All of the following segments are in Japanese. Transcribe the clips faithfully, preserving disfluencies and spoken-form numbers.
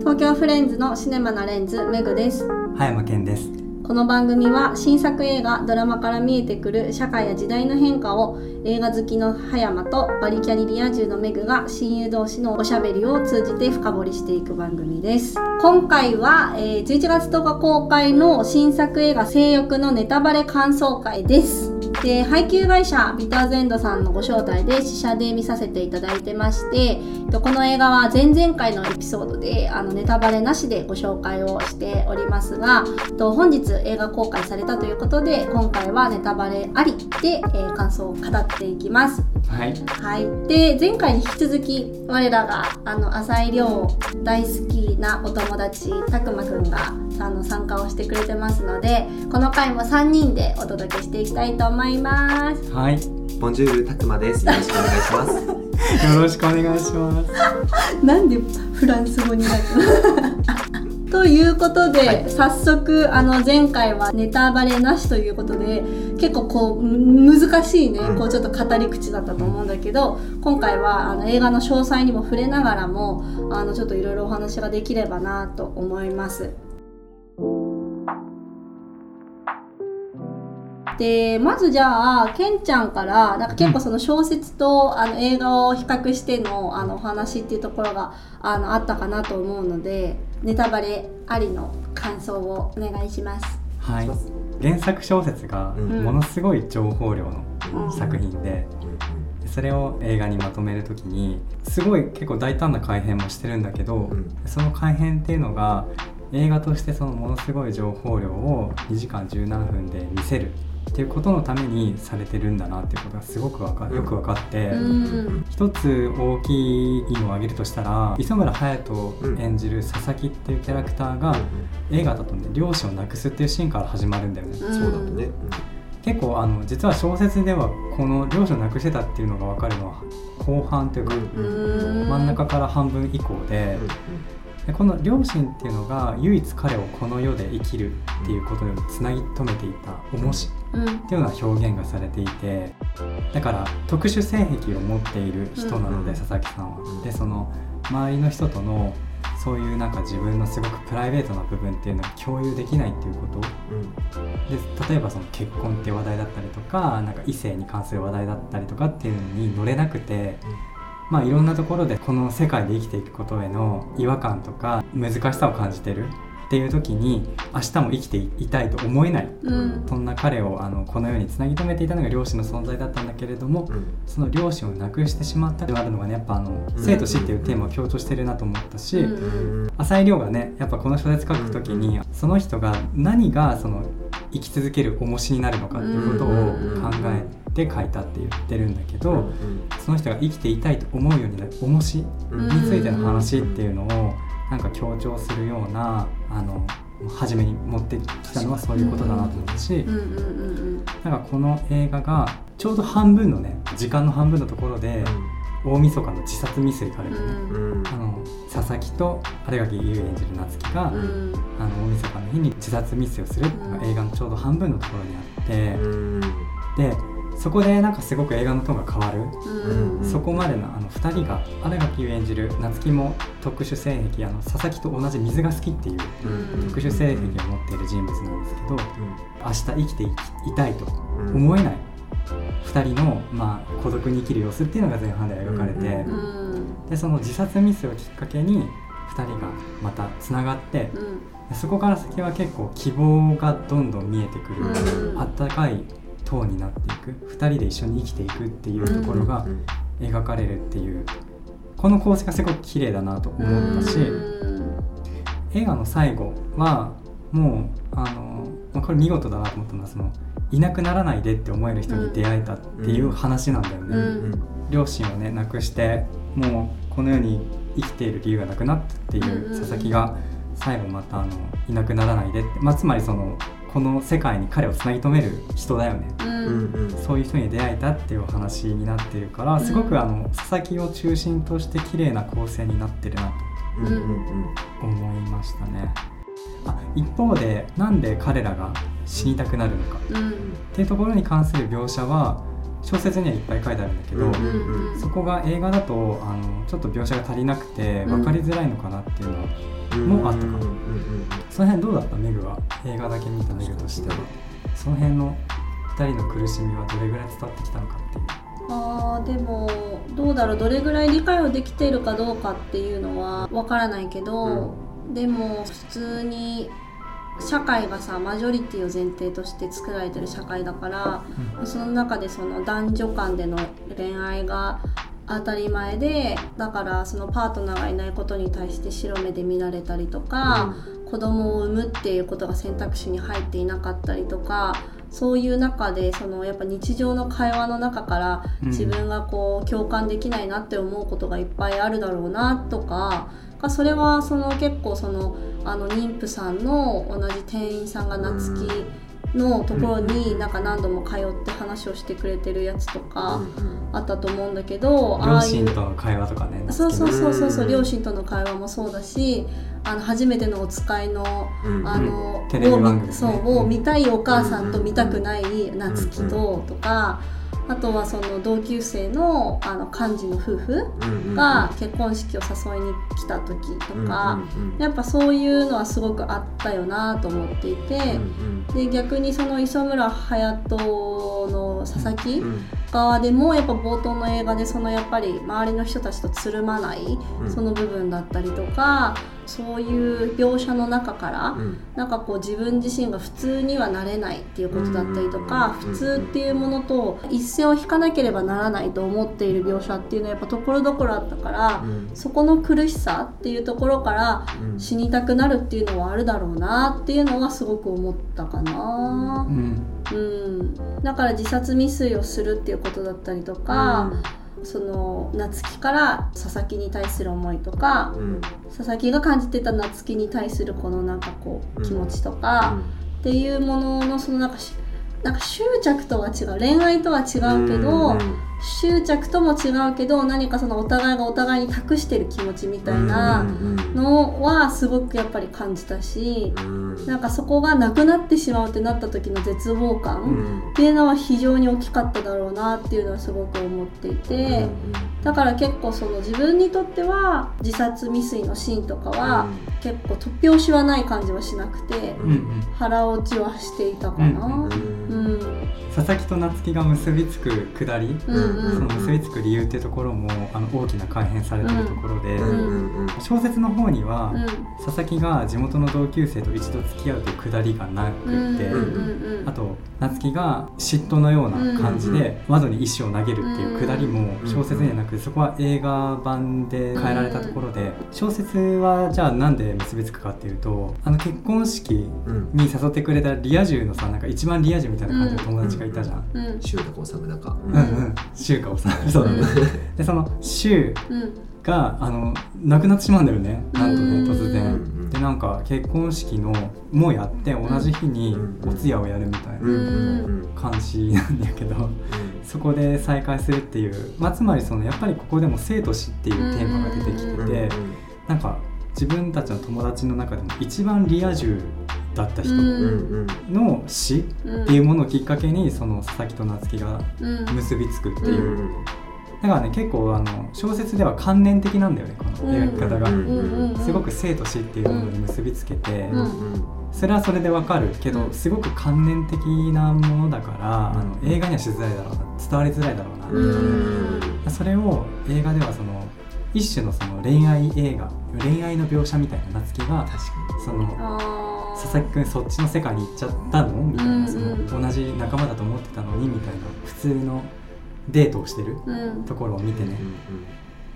東京フレンズのシネマなレンズ、メグです。葉山健です。この番組は新作映画、ドラマから見えてくる社会や時代の変化を映画好きの葉山とバリキャリリア充のメグが親友同士のおしゃべりを通じて深掘りしていく番組です。今回は、えー、じゅういちがつとおか公開の新作映画性欲のネタバレ感想会です。で、配給会社ビターズエンドさんのご招待で試写で見させていただいてまして、この映画は前々回のエピソードであのネタバレなしでご紹介をしておりますが、本日映画公開されたということで今回はネタバレありで、えー、感想を語っていきます。はい、はい、で前回に引き続き我らがあの浅井亮大好きなお友達たくまくんがあの参加をしてくれてますので、この回もさんにんでお届けしていきたいと思います。はい、ボンジュールたくまです。よろしくお願いします。よろしくお願いしますなんでフランス語になるのということで、はい、早速あの前回はネタバレなしということで結構こう難しいね、こうちょっと語り口だったと思うんだけど、今回はあの映画の詳細にも触れながらもあのちょっといろいろお話ができればなと思います。でまずじゃあケンちゃんからなんか結構その小説とあの映画を比較して の, あのお話っていうところが あ, のあったかなと思うので、ネタバレありの感想をお願いします。はい、原作小説がものすごい情報量の作品で、うん、それを映画にまとめるときにすごい結構大胆な改編もしてるんだけど、うん、その改編っていうのが映画としてそのものすごい情報量をにじかんじゅうななふんで見せるっていうことのためにされてるんだなっていうことがすごくわかよく分かって、うん、一つ大きいのを挙げるとしたら磯村勇斗演じる佐々木っていうキャラクターが、うん、映画だとね両親を亡くすっていうシーンから始まるんだよね。そうだね、うん、結構あの実は小説ではこの両親を亡くしてたっていうのが分かるのは後半というか、うん、真ん中から半分以降で、うんでこの両親っていうのが唯一彼をこの世で生きるっていうことにつなぎ止めていた重しっていうような表現がされていて、だから特殊性癖を持っている人なので、うん、佐々木さんはでその周りの人とのそういうなんか自分のすごくプライベートな部分っていうのを共有できないっていうことで、例えばその結婚っていう話題だったりとか、なんか異性に関する話題だったりとかっていうのに乗れなくて、まあ、いろんなところでこの世界で生きていくことへの違和感とか難しさを感じてるっていう時に明日も生きていたいと思えない、うん、そんな彼をあのこのようにつなぎ止めていたのが両親の存在だったんだけれども、うん、その両親をなくしてしまったってあるのがね、やっぱあの生と死っていうテーマを強調してるなと思ったし、うん、浅井亮がねやっぱこの小説書く時にその人が何がその生き続ける重しになるのかっていうことを考えてで書いたって言ってるんだけど、うんうん、その人が生きていたいと思うようになる重しについての話っていうのをなんか強調するようなあの初めに持ってきたのはそういうことだなと思ったし、うんうんうんうん、なんかこの映画がちょうど半分のね時間の半分のところで、うん、大晦日の自殺未遂からね、うん、あの佐々木と新垣結衣演じる夏希が、うん、あの大晦日の日に自殺未遂をするっていうのが映画のちょうど半分のところにあって、うん、でそこでなんかすごく映画のトーンが変わる、うん、そこまでのあのふたりが新垣結衣演じる夏希も特殊性癖あの佐々木と同じ水が好きっていう特殊性癖を持っている人物なんですけど、明日生きて い, いたいと思えないふたりの、まあ、孤独に生きる様子っていうのが前半で描かれて、でその自殺ミスをきっかけにふたりがまたつながって、そこから先は結構希望がどんどん見えてくる、あったかい塔になっていく、ふたりで一緒に生きていくっていうところが描かれるっていう、この構成がすごく綺麗だなと思ったし、映画の最後はもうあの、まあ、これ見事だなと思ったのはそのいなくならないでって思える人に出会えたっていう話なんだよね、うん、両親をね亡くしてもうこの世に生きている理由がなくなったっていう佐々木が最後またあのいなくならないでって、まあ、つまりそのこの世界に彼をつなぎ止める人だよね、うん、そういう人に出会えたっていうお話になっているから、うん、すごくあの佐々木を中心として綺麗な構成になってるなと思いましたね。あ、一方でなんで彼らが死にたくなるのかっていうところに関する描写は小説にはいっぱい書いてあるんだけど、うんうんうん、そこが映画だとあのちょっと描写が足りなくて分かりづらいのかなっていうのもあったかも、うんうんうんうん、その辺どうだったメグは映画だけ見たメグとしてはその辺のふたりの苦しみはどれぐらい伝わってきたのかっていうあでもどうだろうどれぐらい理解をできているかどうかっていうのは分からないけど、うん、でも普通に社会がさマジョリティを前提として作られてる社会だから、うん、その中でその男女間での恋愛が当たり前でだからそのパートナーがいないことに対して白目で見られたりとか、うん、子供を産むっていうことが選択肢に入っていなかったりとかそういう中でそのやっぱ日常の会話の中から自分がこう共感できないなって思うことがいっぱいあるだろうなとか、うん、それはその結構そのあの妊婦さんの同じ店員さんが夏希のところになんか何度も通って話をしてくれてるやつとかあったと思うんだけど、うん、両親との会話とかねそうそうそうそうそう両親との会話もそうだしあの初めてのお使いの、うん、あの、うん、テレビ番組、ね、そうを見たいお母さんと見たくない夏希ととかあとはその同級生 の, あの幹事の夫婦が結婚式を誘いに来た時とかやっぱそういうのはすごくあったよなと思っていてで逆にその磯村勇斗の佐々木側でもやっぱ冒頭の映画でそのやっぱり周りの人たちとつるまないその部分だったりとかそういう描写の中からなんかこう自分自身が普通にはなれないっていうことだったりとか普通っていうものと一線を引かなければならないと思っている描写っていうのはやっぱところどころあったからそこの苦しさっていうところから死にたくなるっていうのはあるだろうなっていうのはすごく思ったかな、うんうん、だから自殺未遂をするっていうことだったりとか、うん、その夏希から佐々木に対する思いとか、うん、佐々木が感じてた夏希に対するこのなんかこう気持ちとか、うん、っていうもののそのなんかしなんか執着とは違う恋愛とは違うけど、うん、執着とも違うけど何かそのお互いがお互いに託してる気持ちみたいなのはすごくやっぱり感じたし、うん、なんかそこがなくなってしまうってなった時の絶望感っていうのは非常に大きかっただろうなっていうのはすごく思っていてだから結構その自分にとっては自殺未遂のシーンとかは結構突拍子はない感じはしなくて腹落ちはしていたかな、うんうん、佐々木と夏希が結びつく下り、うんうん、その結びつく理由っていうところもあの大きな改変されてるところで、うん、小説の方には、うん、佐々木が地元の同級生と一度付き合うというくだりがなくて、うん、あと夏希が嫉妬のような感じで窓に石を投げるっていうくだりも小説にはなくそこは映画版で変えられたところで小説はじゃあなんで結びつくかっていうとあの結婚式に誘ってくれたリア充のさなんか一番リア充みたいな感じの友達がいたじゃん、うんうん、シュウタコウサムだかうんうん柊かおさんそうだねでその柊が、うん、あの亡くなってしまうんだよねなんとね突然でなんか結婚式のもやって同じ日にお通夜をやるみたいな感じなんだけど、うん、そこで再会するっていう、まあ、つまりそのやっぱりここでも生と死っていうテーマが出てきてて、うん、なんか自分たちの友達の中でも一番リア充だった人の死っていうものをきっかけにその佐々木と夏希が結びつくっていうだからね結構あの小説では観念的なんだよねこの描き方がすごく生と死っていうものに結びつけてそれはそれでわかるけどすごく観念的なものだからあの映画にはしづらいだろうな伝わりづらいだろうなそれを映画ではその一種のその恋愛映画恋愛の描写みたいな夏希がその佐々木くんそっちの世界に行っちゃったのみたいな、うんうん、その同じ仲間だと思ってたのにみたいな普通のデートをしてるところを見てね、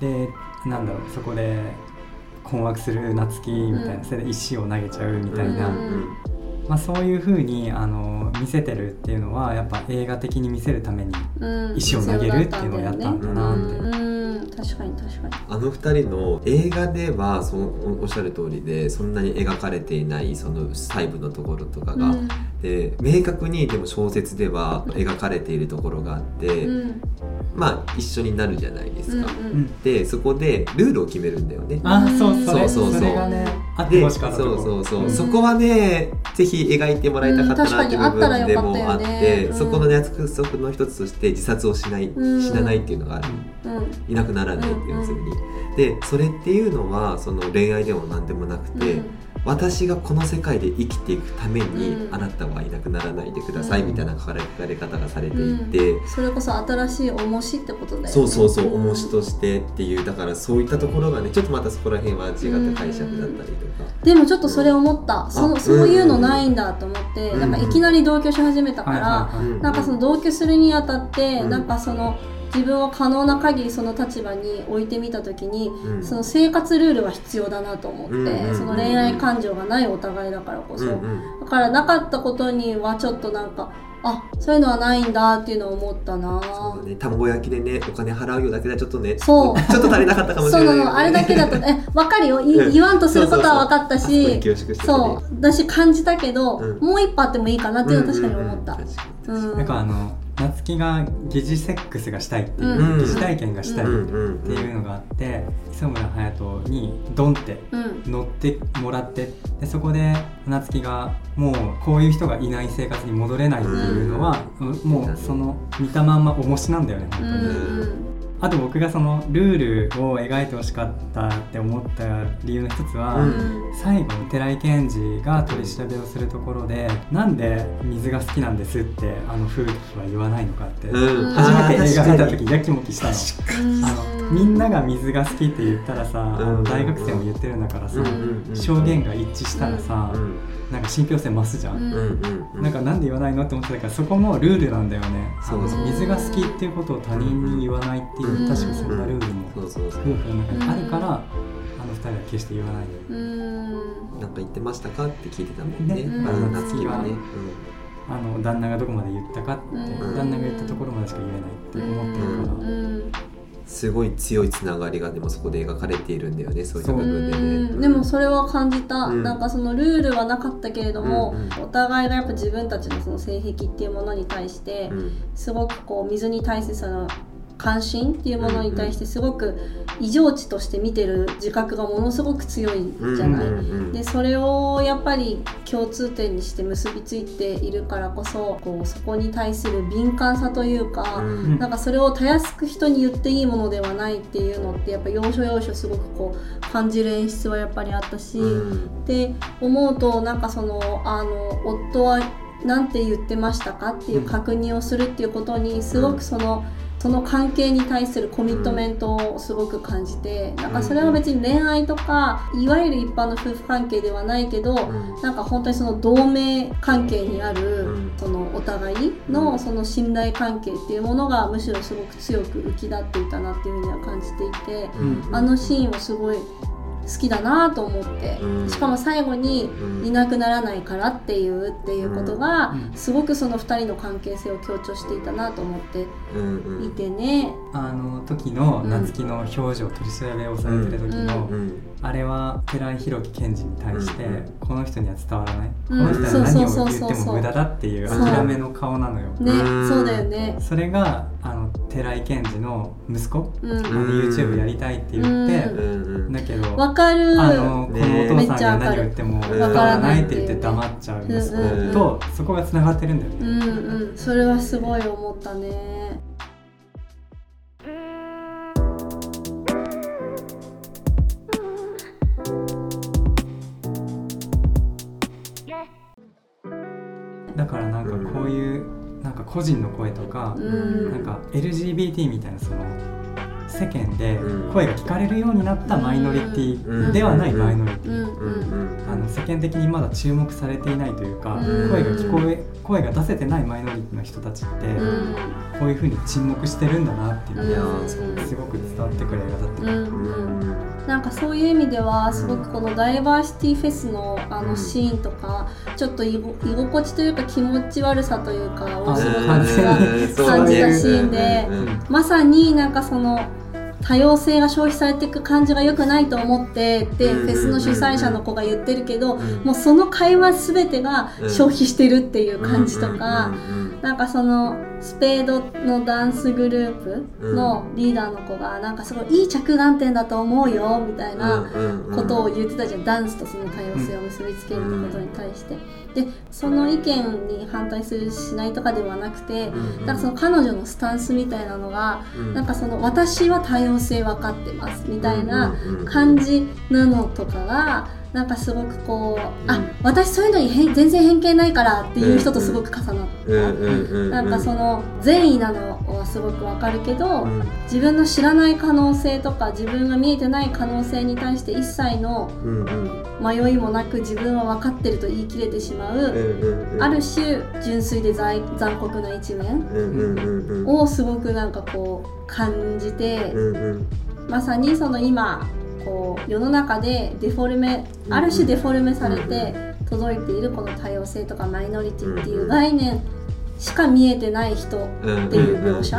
うんうんうん、でなんだろうそこで困惑する夏希みたいな、うん、それで石を投げちゃうみたいな、うんうんまあ、そういう風にあの見せてるっていうのはやっぱ映画的に見せるために石を投げるっていうのをやったんだなって、うんうん確かに確かにあのふたりの映画ではそのおっしゃる通りでそんなに描かれていないその細部のところとかが、うん、で明確にでも小説では描かれているところがあって、うん、まあ一緒になるじゃないですか、うんうん、でそこでルールを決めるんだよねあそうそうそうそうそれがねあってほしかったところ、そうそうそう、うん、そこはねぜひ描いてもらいたかったなっていう部分でもあって、うん、確かにあったらよかったよね、うん、そこの約束の一つとして自殺をしない、うん、死なないっていうのがある、うん、いなくならないっていうふうに、うんうん、でそれっていうのはその恋愛でも何でもなくて、うん、私がこの世界で生きていくために、うん、あなたはいなくならないでください、うん、みたいな書かれ方がされていて、うん、それこそ新しい重しってことだよね。そうそうそう、重しとしてっていう、だからそういったところがねちょっとまたそこら辺は違った解釈だったりとか、うん、でもちょっとそれ思った、うん、そ, そういうのないんだと思って、うん、なんかいきなり同居し始めたから、うん、なんかその同居するにあたって、うん、なんかその自分を可能な限りその立場に置いてみたときに、うん、その生活ルールは必要だなと思って、うんうんうん、その恋愛感情がないお互いだからこそ、うんうん、だからなかったことにはちょっとなんか、あ、そういうのはないんだっていうのを思ったな。そうだね、卵焼きでねお金払うよだけだちょっとね、そうちょっと足りなかったかもしれない、ね、そうなの、あれだけだとえ分かるよ、い言わんとすることは分かったし、そう私感じたけど、うん、もう一歩あってもいいかなっていうのは確かに思った。なんかあの夏希が疑似セックスがしたいっていう、うん、疑似体験がしたいっていうのがあって、うん、磯村勇斗にドンって乗ってもらって、うん、でそこで夏希がもうこういう人がいない生活に戻れないっていうのは、うん、もうその見たまんま重しなんだよね本当に、うん、あと僕がそのルールを描いてほしかったって思った理由の一つは、うん、最後寺井健二が取り調べをするところで、なんで水が好きなんですってあの風紀は言わないのかって、うん、初めて映画見た時やきもきしたの。あのみんなが水が好きって言ったらさ、うん、あの大学生も言ってるんだからさ、うん、証言が一致したらさ、うん、なんか信憑性増すじゃん、うん、なんかなんで言わないのって思ってたから、そこもルールなんだよね、そうそう、水が好きっていうことを他人に言わないっていう、うん、確かそんなルールも夫婦の中にあるから、うん、あのふたりは決して言わないで、うん、なんか言ってましたかって聞いてたもんね、うん、あの夏希はね、うん、あの旦那がどこまで言ったかって、うん、旦那が言ったところまでしか言えないって思ってるから、うんうんうん、すごい強いつながりがでもそこで描かれているんだよね、そういった部分でね、うん、でもそれは感じた、うん、なんかそのルールはなかったけれども、うんうん、お互いがやっぱ自分たちのその性癖っていうものに対して、うん、すごくこう水に対してその関心っていうものに対してすごく異常値として見てる自覚がものすごく強いじゃない、うんうんうん、でそれをやっぱり共通点にして結びついているからこそ、こうそこに対する敏感さというか、うん、なんかそれをたやすく人に言っていいものではないっていうのってやっぱ要所要所すごくこう感じる演出はやっぱりあったし、うん、って思うと、なんかそのあの夫はなんて言ってましたかっていう確認をするっていうことにすごくその、うんその関係に対するコミットメントをすごく感じて、なんかそれは別に恋愛とかいわゆる一般の夫婦関係ではないけど、なんか本当にその同盟関係にあるそのお互いのその信頼関係っていうものがむしろすごく強く浮き立っていたなっていうふうには感じていて、あのシーンはすごい好きだなと思って、うん、しかも最後にいなくならないからっていうっていうことがすごくそのふたりの関係性を強調していたなと思っていてね、あの時の夏希の表情、うん、取り調べをされてる時の、うんうん、あれは寺井宏樹検事に対して、うん、この人には伝わらない、うん、この人は何を言っても無駄だっていう諦めの顔なのよ、ね、そうだよね。それがあの寺井健二の息子、うん、YouTube やりたいって言って、うん、だけどわかる、あのこのお父さんが何を言ってもわからないって言って黙っちゃう息子と、そこがつながってるんだよね、うんうん、それはすごい思ったね。だからなんかこういうなんか個人の声とか、うん、なんか エルジービーティー みたいなその世間で声が聞かれるようになったマイノリティではないマイノリティ、あの世間的にまだ注目されていないというか、うん、声が聞こえ声が出せてないマイノリティの人たちって、うん、こういう風に沈黙してるんだなっていうのがすごく伝わってくる映画だった、うんうん、なんかそういう意味ではすごくこのダイバーシティフェス の, あのシーンとか、ちょっと居心地というか気持ち悪さというかをすごく感じたシーンで、まさになんかその多様性が消費されていく感じが良くないと思ってってフェスの主催者の子が言ってるけど、もうその会話全てが消費してるっていう感じとか、なんかそのスペードのダンスグループのリーダーの子がなんかすごいいい着眼点だと思うよみたいなことを言ってたじゃん。ダンスとその多様性を結びつけることに対してで、その意見に反対するしないとかではなくて、なんかその彼女のスタンスみたいなのがなんかその私は多様性分かってますみたいな感じなのとかがなんかすごくこう、あ、私そういうのに全然偏見ないからっていう人とすごく重なった、うん、なんかその善意なのはすごくわかるけど、うん、自分の知らない可能性とか自分が見えてない可能性に対して一切の迷いもなく自分は分かってると言い切れてしまう、うん、ある種純粋で残酷な一面をすごくなんかこう感じて、うん、まさにその今こう世の中でデフォルメ、ある種デフォルメされて届いているこの多様性とかマイノリティっていう概念しか見えてない人っていう描写。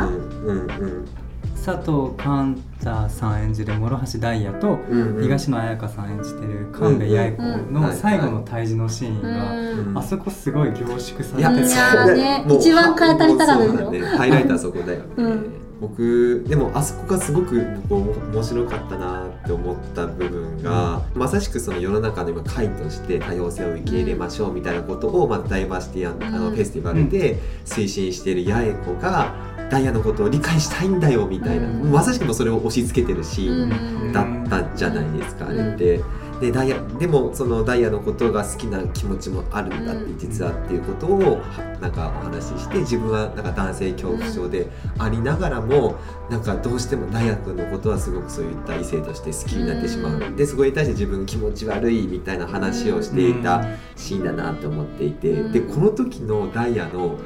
佐藤寛太さん演じる諸橋ダイヤと東野彩香さん演じてる神戸八重子の最後の対峙のシーンがあそこすごい凝縮されてる。いやね、一番語りたかったよね。ハイライターそこだよね。うん僕でもあそこがすごく面白かったなって思った部分が、うん、まさしくその世の中の今会として多様性を受け入れましょうみたいなことを、まあ、ダイバーシティ、うん、あのフェスティバルで推進している八重子が、うん、ダイヤのことを理解したいんだよみたいな、うん、まさしくもそれを押し付けてるシーンだったんじゃないですか、うん、あれって。で、ダイヤ、でもそのダイヤのことが好きな気持ちもあるんだって、うん、実はっていうことをなんかお話しして、自分はなんか男性恐怖症でありながらもなんかどうしてもダイヤ君のことはすごくそういった異性として好きになってしまう、うん、でそこに対して自分気持ち悪いみたいな話をしていたシーンだなと思っていて、うん、でこの時のダイヤの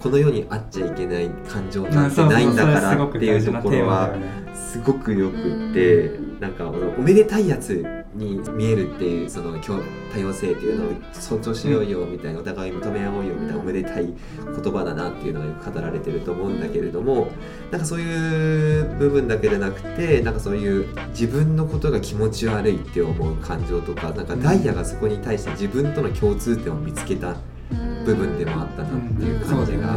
この世にあっちゃいけない感情なんてないんだからっていうところはすごくよくって、うん、なんかおめでたいやつに見えるっていう、その多様性っていうのを尊重しようよみたいな、お互い認め合おうよみたいなおめでたい言葉だなっていうのがよく語られてると思うんだけれども、なんかそういう部分だけじゃなくて、なんかそういう自分のことが気持ち悪いって思う感情とか、なんかダイヤがそこに対して自分との共通点を見つけた部分でもあったなっていう感じが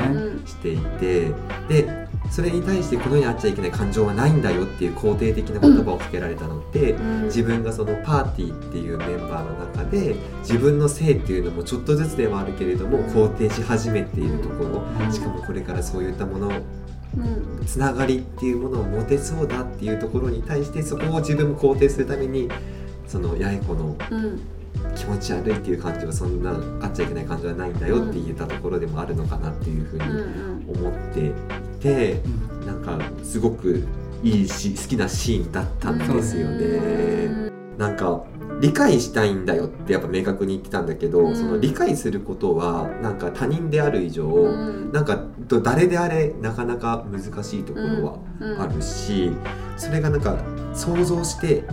していて、でそれに対してこの世にあっちゃいけない感情はないんだよっていう肯定的な言葉をかけられたのって、うん、自分がそのパーティーっていうメンバーの中で自分の性っていうのもちょっとずつではあるけれども肯定し始めているところ、しかもこれからそういったものをつながりっていうものを持てそうだっていうところに対して、そこを自分も肯定するためにその八重子の、うん気持ち悪いっていう感情はそんなあっちゃいけない感情はないんだよって言えたところでもあるのかなっていうふうに思っていて、なんかすごくいいし好きなシーンだったんですよね。なんか理解したいんだよってやっぱ明確に言ってたんだけど、その理解することはなんか他人である以上、なんか誰であれなかなか難しいところはあるし、それがなんか想像して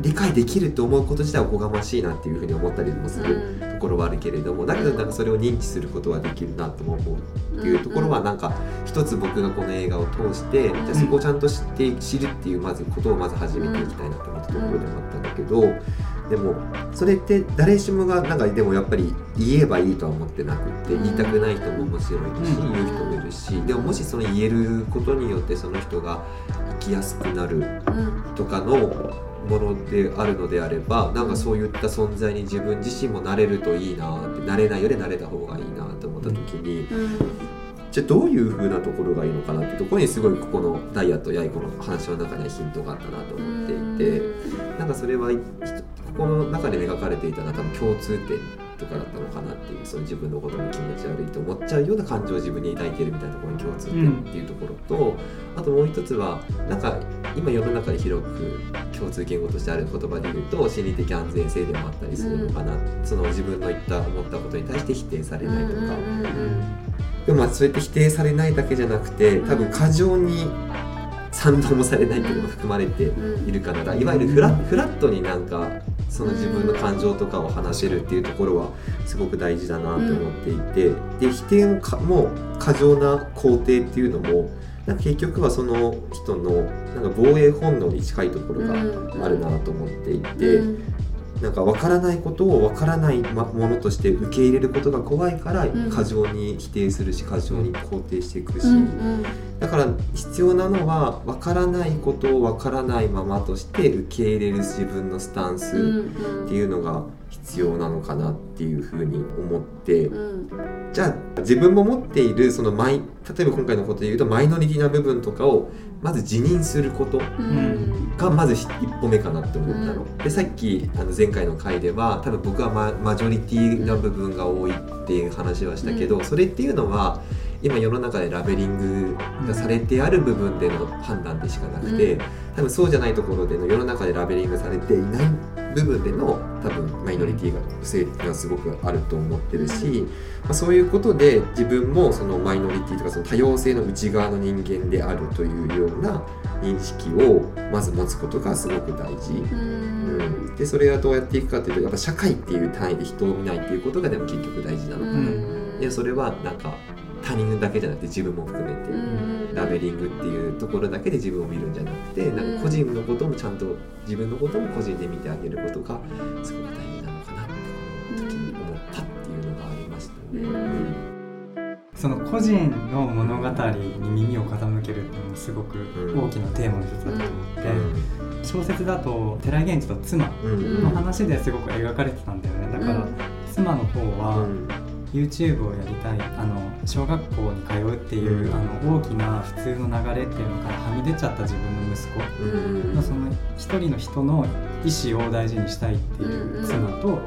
理解できると思うこと自体はおこがましいなっていうふうに思ったりもするところはあるけれども、うん、だけどなんかそれを認知することはできるなとも思うっていうところは、なんか一つ僕がこの映画を通して、うん、じゃあそこをちゃんと知って知るっていうまずことをまず始めていきたいなと思ったところでもあったんだけど、でもそれって誰しもがなんかでもやっぱり言えばいいとは思ってなくって、言いたくない人ももちろんいるし、うん、言う人もいるし、でももしその言えることによってその人が生きやすくなるとかの、うんものであるのであれば、なんかそういった存在に自分自身もなれるといいなって、なれないよりなれた方がいいなって思った時に、じゃあどういう風なところがいいのかなってところにすごいここのダイヤとヤイコの話の中にはヒントがあったなと思っていて、なんかそれはここの中で描かれていたのは多分共通点とかだったのかなっていう、その自分のことも気持ち悪いと思っちゃうような感情を自分に抱いてるみたいなところに共通点っていうところと、うん、あともう一つはなんか今世の中で広く共通言語としてある言葉で言うと心理的安全性でもあったりするのかな、うん、その自分の言った思ったことに対して否定されないとか、うん、でもまあそうやって否定されないだけじゃなくて、多分過剰に賛同もされないっていうのも含まれているから、うん、いわゆるフラ、フラットになんかその自分の感情とかを話せるっていうところはすごく大事だなと思っていて、うん、で否定もかも過剰な肯定っていうのもなんか結局はその人のなんか防衛本能に近いところがあるなと思っていて、うんうんなんか分からないことを分からないものとして受け入れることが怖いから過剰に否定するし過剰に肯定していくし、うんうん、だから必要なのは分からないことを分からないままとして受け入れる自分のスタンスっていうのが必要なのかなっていうふうに思って、うん、じゃあ自分も持っているそのマイ例えば今回のことで言うとマイノリティな部分とかをまず自認することがまず一歩目かなって思ったの、うん、でさっきあの前回の回では多分僕は マ, マジョリティな部分が多いっていう話はしたけど、うん、それっていうのは今世の中でラベリングがされてある部分での判断でしかなくて、うん、多分そうじゃないところでの世の中でラベリングされていない部分での多分マイノリティが性がすごくあると思ってるし、うんまあ、そういうことで自分もそのマイノリティとかその多様性の内側の人間であるというような認識をまず持つことがすごく大事、うんうん、でそれはどうやっていくかというとやっぱ社会っていう単位で人を見ないっていうことがでも結局大事なのかな、うん、いやそれはなんか他人だけじゃなくて自分も含めて、うん、ラベリングっていうところだけで自分を見るんじゃなくて、なんか個人のこともちゃんと自分のことも個人で見てあげることがすごく大事なのかなって時に思ったっていうのがありましたね、うん、その個人の物語に耳を傾けるっていうのもすごく大きなテーマの一つだと思って、うんうん、小説だと寺井源氏と妻の話ですごく描かれてたんだよね。だから妻の方は、うんYouTube をやりたい、あの小学校に通うっていう、うん、あの大きな普通の流れっていうのからはみ出ちゃった自分の息子、うん、その一人の人の意思を大事にしたいっていう妻と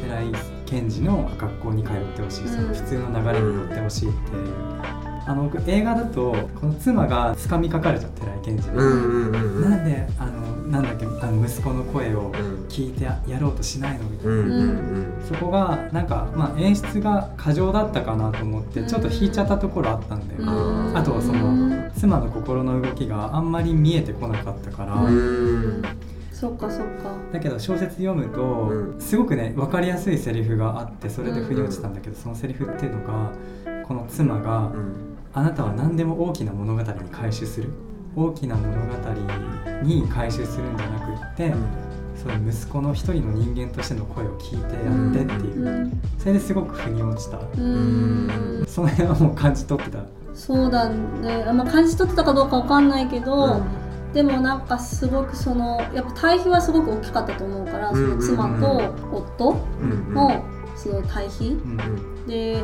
寺井健二の学校に通ってほしい、その普通の流れに乗ってほしいっていう、あの僕映画だとこの妻が掴みかかれちゃう寺井健二、うん、なんであのなんだっけあの息子の声を聞いてやろうとしないのみたいな、うんうんうん、そこがなんか、まあ、演出が過剰だったかなと思ってちょっと引いちゃったところあったんだよ、うん、あとはその妻の心の動きがあんまり見えてこなかったから、うん、そっかそっか。だけど小説読むとすごくね分かりやすいセリフがあってそれで振り落ちたんだけど、そのセリフっていうのがこの妻が、うん、あなたは何でも大きな物語に回収する、大きな物語に回収するんじゃなくって、うん、その息子の一人の人間としての声を聞いてやってっていう、うん、それですごく腑に落ちた、うん、その辺はもう感じ取ってた。そうだね、まあ、感じ取ってたかどうか分かんないけど、うん、でもなんかすごくそのやっぱ対比はすごく大きかったと思うから、うんうんうん、その妻と夫のその対比、うんうん、で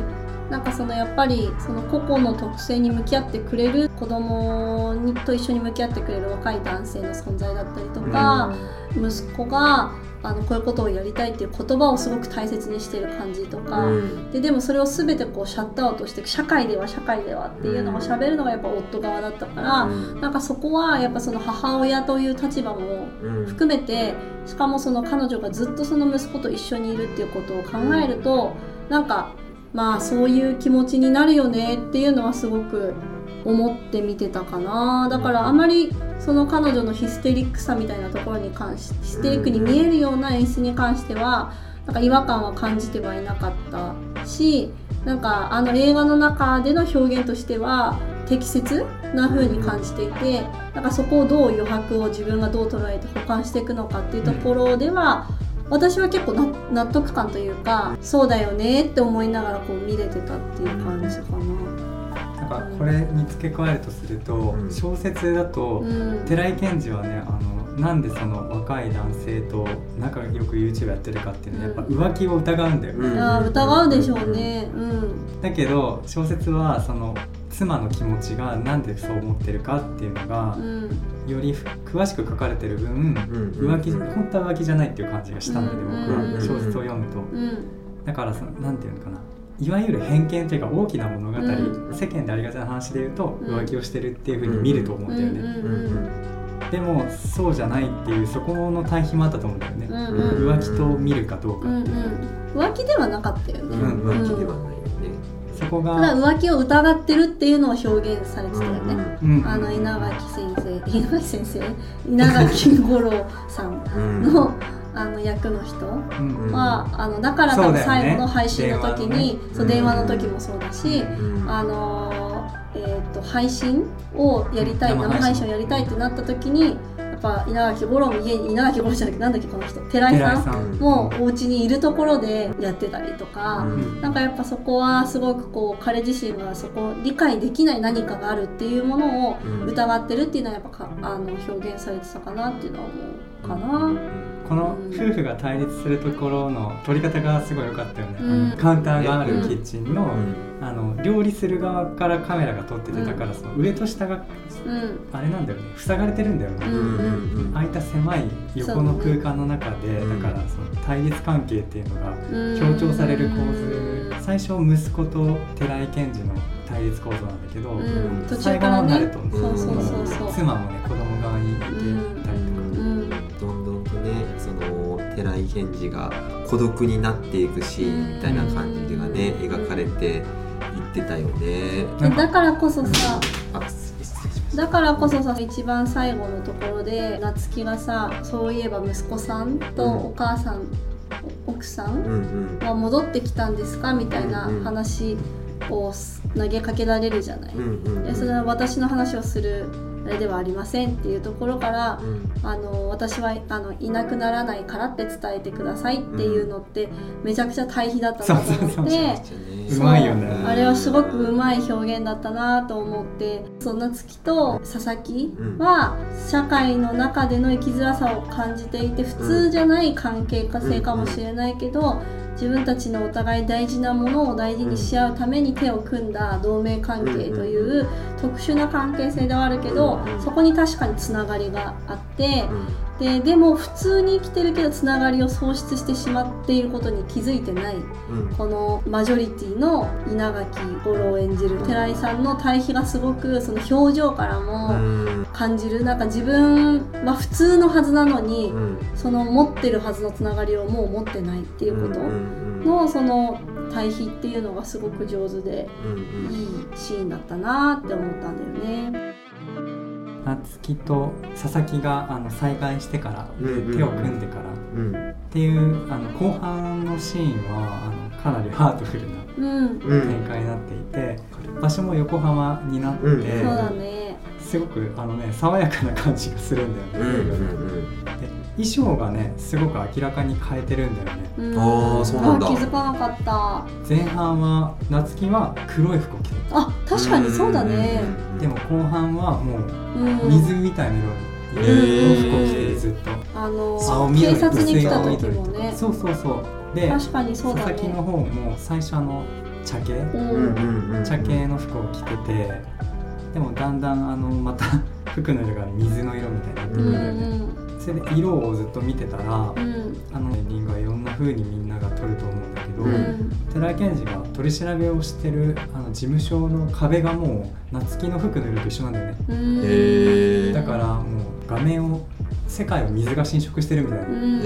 なんかそのやっぱりその個々の特性に向き合ってくれる子供にと一緒に向き合ってくれる若い男性の存在だったりとか、うん、息子があのこういうことをやりたいっていう言葉をすごく大切にしている感じとか、うん、で, でもそれを全てこうシャットアウトして社会では社会ではっていうのを喋るのがやっぱ夫側だったから、うん、なんかそこはやっぱその母親という立場も含めて、しかもその彼女がずっとその息子と一緒にいるっていうことを考えると、なんかまあそういう気持ちになるよねっていうのはすごく思って見てたかな。だからあまりその彼女のヒステリックさみたいなところに関しヒステリックに見えるような演出に関してはなんか違和感は感じてはいなかったし、なんかあの映画の中での表現としては適切な風に感じていて、なんかそこをどう余白を自分がどう捉えて補完していくのかっていうところでは私は結構な納得感というかそうだよねって思いながらこう見れてたっていう感じかな。なんかこれに付け加えるとすると、うん、小説だと、うん、寺井健二はねあのなんでその若い男性と仲良く YouTube やってるかっていうのはやっぱ浮気を疑うんだよ、うん、いや疑うでしょうね、うん、だけど小説はその妻の気持ちがなんでそう思ってるかっていうのが、うん、より詳しく書かれてる分、うんうん、浮気本当は浮気じゃないっていう感じがしたんだけど、うん、僕は小説を読むと、うん、だからそのなんていうのかないわゆる偏見というか大きな物語、うん、世間でありがちな話で言うと浮気をしてるっていう風に見ると思うんだよね、うんうんうん、でもそうじゃないっていうそこの対比もあったと思うんだよね、うんうん、浮気と見るかどうかっていう、うんうん、浮気ではなかったよね、うん、浮気ではないよね、うんそこがただ浮気を疑ってるっていうのを表現されてたよね、うんうん、あの稲垣先生稲垣先生稲垣吾郎さん の、うん、あの役の人は、うん、あのだから多分最後の配信の時にそう、ね電話のね、そう電話の時もそうだし、うん、あの、えー、と配信をやりたい生配信をやりたいってなった時にぱ稲垣吾郎も家に、稲垣吾郎じゃなくてなんだっけこの人、寺井さんもお家にいるところでやってたりとか、うん、なんかやっぱそこはすごくこう彼自身がそこ理解できない何かがあるっていうものを疑ってるっていうのはやっぱかあの表現されてたかなっていうのは思うかな。この夫婦が対立するところの取り方がすごい良かったよね、うん、カウンターがあるキッチン の,、うん、あの料理する側からカメラが撮ってて、だからその上と下が、うん、あれなんだよね、塞がれてるんだよね、うん、空いた狭い横の空間の中で、ね、だからその対立関係っていうのが強調される構図、うん、最初息子と寺井健二の対立構造なんだけど、うん、途中からね、最後になると、そうそうそうそう、妻もね子供側にいて、うん寺井賢治が孤独になっていくシーンみたいな感じがね描かれていってたよね。だからこそさ、あ、失礼しました。だからこそさ、一番最後のところで夏希がさ、そういえば息子さんとお母さん、うん、奥さんは戻ってきたんですかみたいな話を投げかけられるじゃない、うんうんうん、それは私の話をするあれではありませんっていうところから、うん、あの私はあのいなくならないからって伝えてくださいっていうのって、うん、めちゃくちゃ対比だったなと思って、うまいよね、あれはすごくうまい表現だったなと思って、そんな夏希と佐々木は社会の中での生きづらさを感じていて、普通じゃない関係性かもしれないけど、自分たちのお互い大事なものを大事にし合うために手を組んだ同盟関係という特殊な関係性ではあるけど、そこに確かにつながりがあって、で、でも普通に生きてるけどつながりを喪失してしまっていることに気づいてない、このマジョリティの稲垣吾郎を演じる寺井さんの対比がすごくその表情からも感じる。なんか自分は普通のはずなのに、その持ってるはずのつながりをもう持ってないっていうことのその対比っていうのがすごく上手でいいシーンだったなって思ったんだよね。夏希と佐々木があの再会してから、うんうん、手を組んでから、うん、っていうあの後半のシーンはあのかなりハートフルな展開になっていて、うん、場所も横浜になって、うん、そうだね、すごくあの、ね、爽やかな感じがするんだよね、うんうん、で衣装がねすごく明らかに変えてるんだよね、うん、ああそうなんだ、気づかなかった。前半は夏希は黒い服を着てた、あ確かにそうだね、うん、でも後半はもう水みたいな色に服を着てずっと、あのー、警察に来た時もね、そうそうそうで、確かにそうだね、佐々木の方も最初の茶系、うん、茶系の服を着てて、でもだんだんあのまた服の色が水の色みたいになってくる、うんうん、それで色をずっと見てたら、うん、あのリングはいろんな風にみんなが撮ると思うんだけど、うん、寺井健二が取り調べをしてるあの事務所の壁がもう夏希の服の色と一緒なんだよね、うん、へー、だからもう画面を世界を水が侵食してるみたいな、うん、僕には見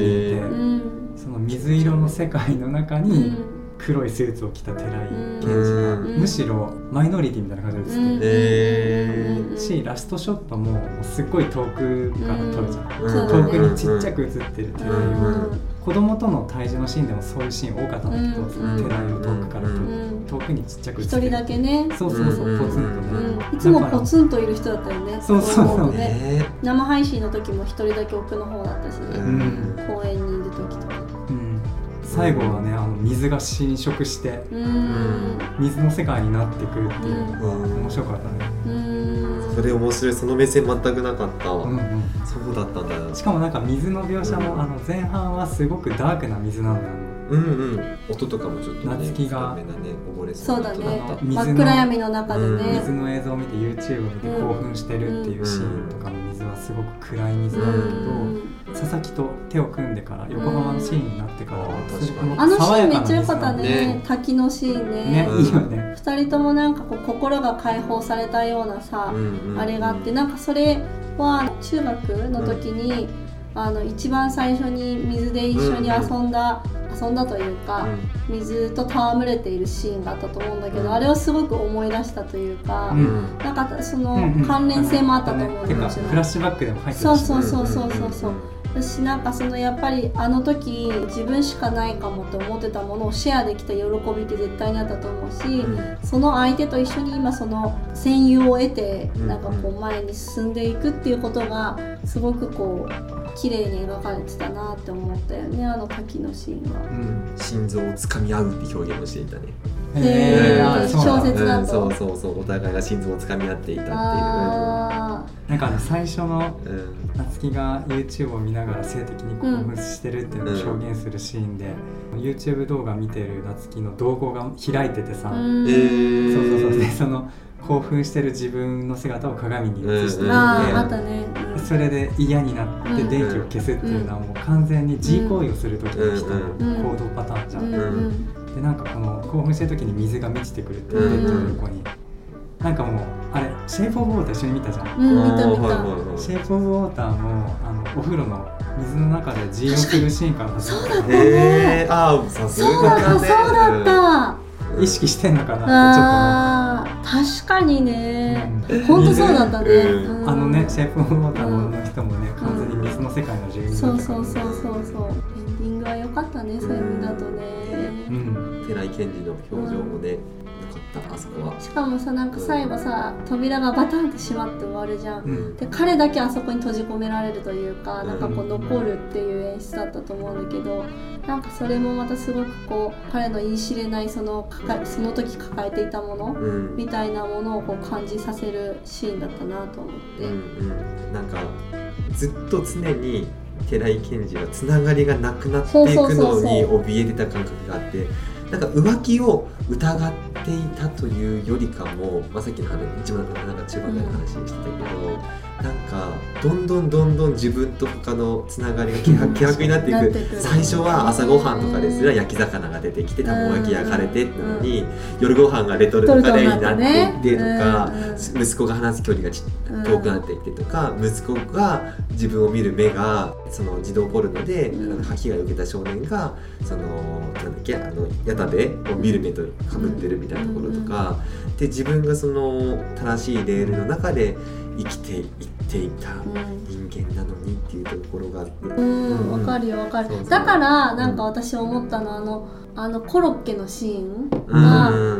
えて、うん、その水色の世界の中に、うん、黒いスーツを着た寺井賢治がむしろマイノリティみたいな感じですね、えー、しラストショットもすっごい遠くから撮るじゃん、遠くにちっちゃく映ってる寺井を、子供との対峙のシーンでもそういうシーン多かったんだけど、その寺井を遠くから撮る、遠くにちっちゃく映ってる、一人だけね、そうそうそう、ポツンとね、いつもポツンといる人だったよね、そうそうそう、ね、生配信の時も一人だけ奥の方だったしね、うん、公園にいる時とか、最後はね、あの水が浸食して、うん、水の世界になってくるっていうのが面白かったね、うん、それ面白い、その目線全くなかった、うんうん、そうだったんだよ。しかもなんか水の描写も、うん、あの前半はすごくダークな水なんだよ、うんうん、音とかもちょっとね、夏希が溺れそうだった、真っ暗闇の中でね、水の映像を見て YouTube を見て興奮してるっていうシーンとかの水はすごく暗い水なんだけど、うん、佐々木と手を組んでから横浜のシーンになってから、うん、あのシーンめっちゃ良かったね、ね、滝のシーン ね, ね、うん、いいよね、ふたりともなんかこう心が解放されたようなさ、うんうん、あれがあって、なんかそれは中学の時に、うん、あの一番最初に水で一緒に遊んだ、うんうん、遊んだというか、うん、水と戯れているシーンがあったと思うんだけど、うん、あれをすごく思い出したというか、うん、なんかその関連性もあったと思うんだけど、フラッシュバックでも入ってましたね、そうそうそうそうそう、うん私なんかそのやっぱりあの時自分しかないかもって思ってたものをシェアできた喜びって絶対にあったと思うし、うん、その相手と一緒に今その戦友を得てなんかこう前に進んでいくっていうことがすごくこう綺麗に描かれてたなって思ったよね、あの時のシーンは、うん、心臓を掴み合うって表現をしていたね。へー、小説なんだ、うん、そうそうそう、お互いが心臓を掴み合っていたっていう。あ、なんかあの最初の夏希が YouTube を見ながら性的に興奮してるっていうのを表現するシーンで、うん、YouTube 動画見てる夏希の動画が開いててさ、うん、そうそうそう、でその興奮してる自分の姿を鏡に映してるんで、うん、あったね、うん、それで嫌になって電気を消すっていうのはもう完全に G 行為をする時の人の行動パターンじゃん、うんうんうん、でなんかこの興奮してる時に水が満ちてくるっていうベッドの横に、うん、なんかもうあれシェイプオブウォーター一緒に見たじゃん、うん、見た見た。シェイプオブウォーターもあのお風呂の水の中で G をするシーンから始まった。そうだったね、えー、あー、さすがだね、そうだった、意識してんのかなってちょっと思う。確かにね、うん、ほんとそうだったね、うん、あのね、シェイプオブウォーターの人もね、うん、完全に水の世界の住人だったから、ね、そうそうそうそう、エンディングは良かったね、そういう意味だとね、うん、寺井健二の表情もね、うん、なかったあそこは。しかもさ、なんか最後さ、うん、扉がバタンって閉まって終わるじゃん、うん、で彼だけあそこに閉じ込められるというか、なんかこう残るっていう演出だったと思うんだけど、なんかそれもまたすごくこう彼の言い知れないその、その時抱えていたもの、うん、みたいなものをこう感じさせるシーンだったなと思って、うんうん、なんかずっと常に寺井健二はつながりがなくなっていくのに怯えてた感覚があって、なんか浮気を疑っていたというよりかも、まあ、さっきの話、一番なんか中盤の話してたけど、うん、なんかどんどんどんどん自分と他のつながりが希薄になっていく。最初は朝ごはんとかですら焼き魚が出てきて卵焼き焼かれてってのに、うん、夜ごはんがレトルトカレーになっていってとか、うん、息子が話す距離が遠くなっていってとか、うん、息子が自分を見る目がその児童ポルノで被害を受けた少年がそのなんだっけ、あのやたべを見る目とかぶってるみたいなところとか、うん、で自分がその正しいレールの中で生きていっていた人間なのにっていうところがあって、うん、わ、うん、かるよわかる。そうそう、だからなんか私思ったのは、うん、あのあのコロッケのシーン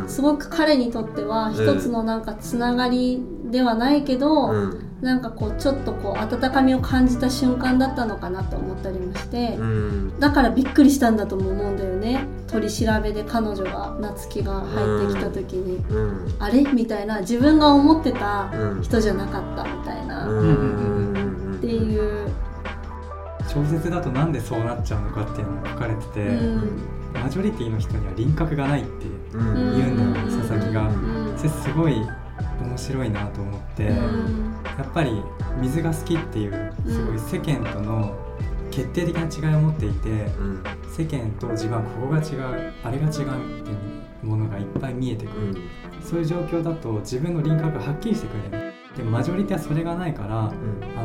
がすごく彼にとっては一つのなんかつながりではないけど、うんうん、なんかこうちょっとこう温かみを感じた瞬間だったのかなと思ったりもして、うん、だからびっくりしたんだとも思うんだよね。取り調べで彼女が夏希が入ってきた時に、うん、あれみたいな、自分が思ってた人じゃなかったみたいな、うん、っていう小説だとなんでそうなっちゃうのかっていうのが書かれてて、うん、マジョリティの人には輪郭がないって言うんだよ、うん、佐々木が、うん、それすごい面白いなと思って、うん、やっぱり水が好きっていうすごい世間との決定的な違いを持っていて、うん、世間と自分はここが違う、あれが違うっていうものがいっぱい見えてくる、うん、そういう状況だと自分の輪郭がはっきりしてくれる。でマジョリティはそれがないから、うん、あ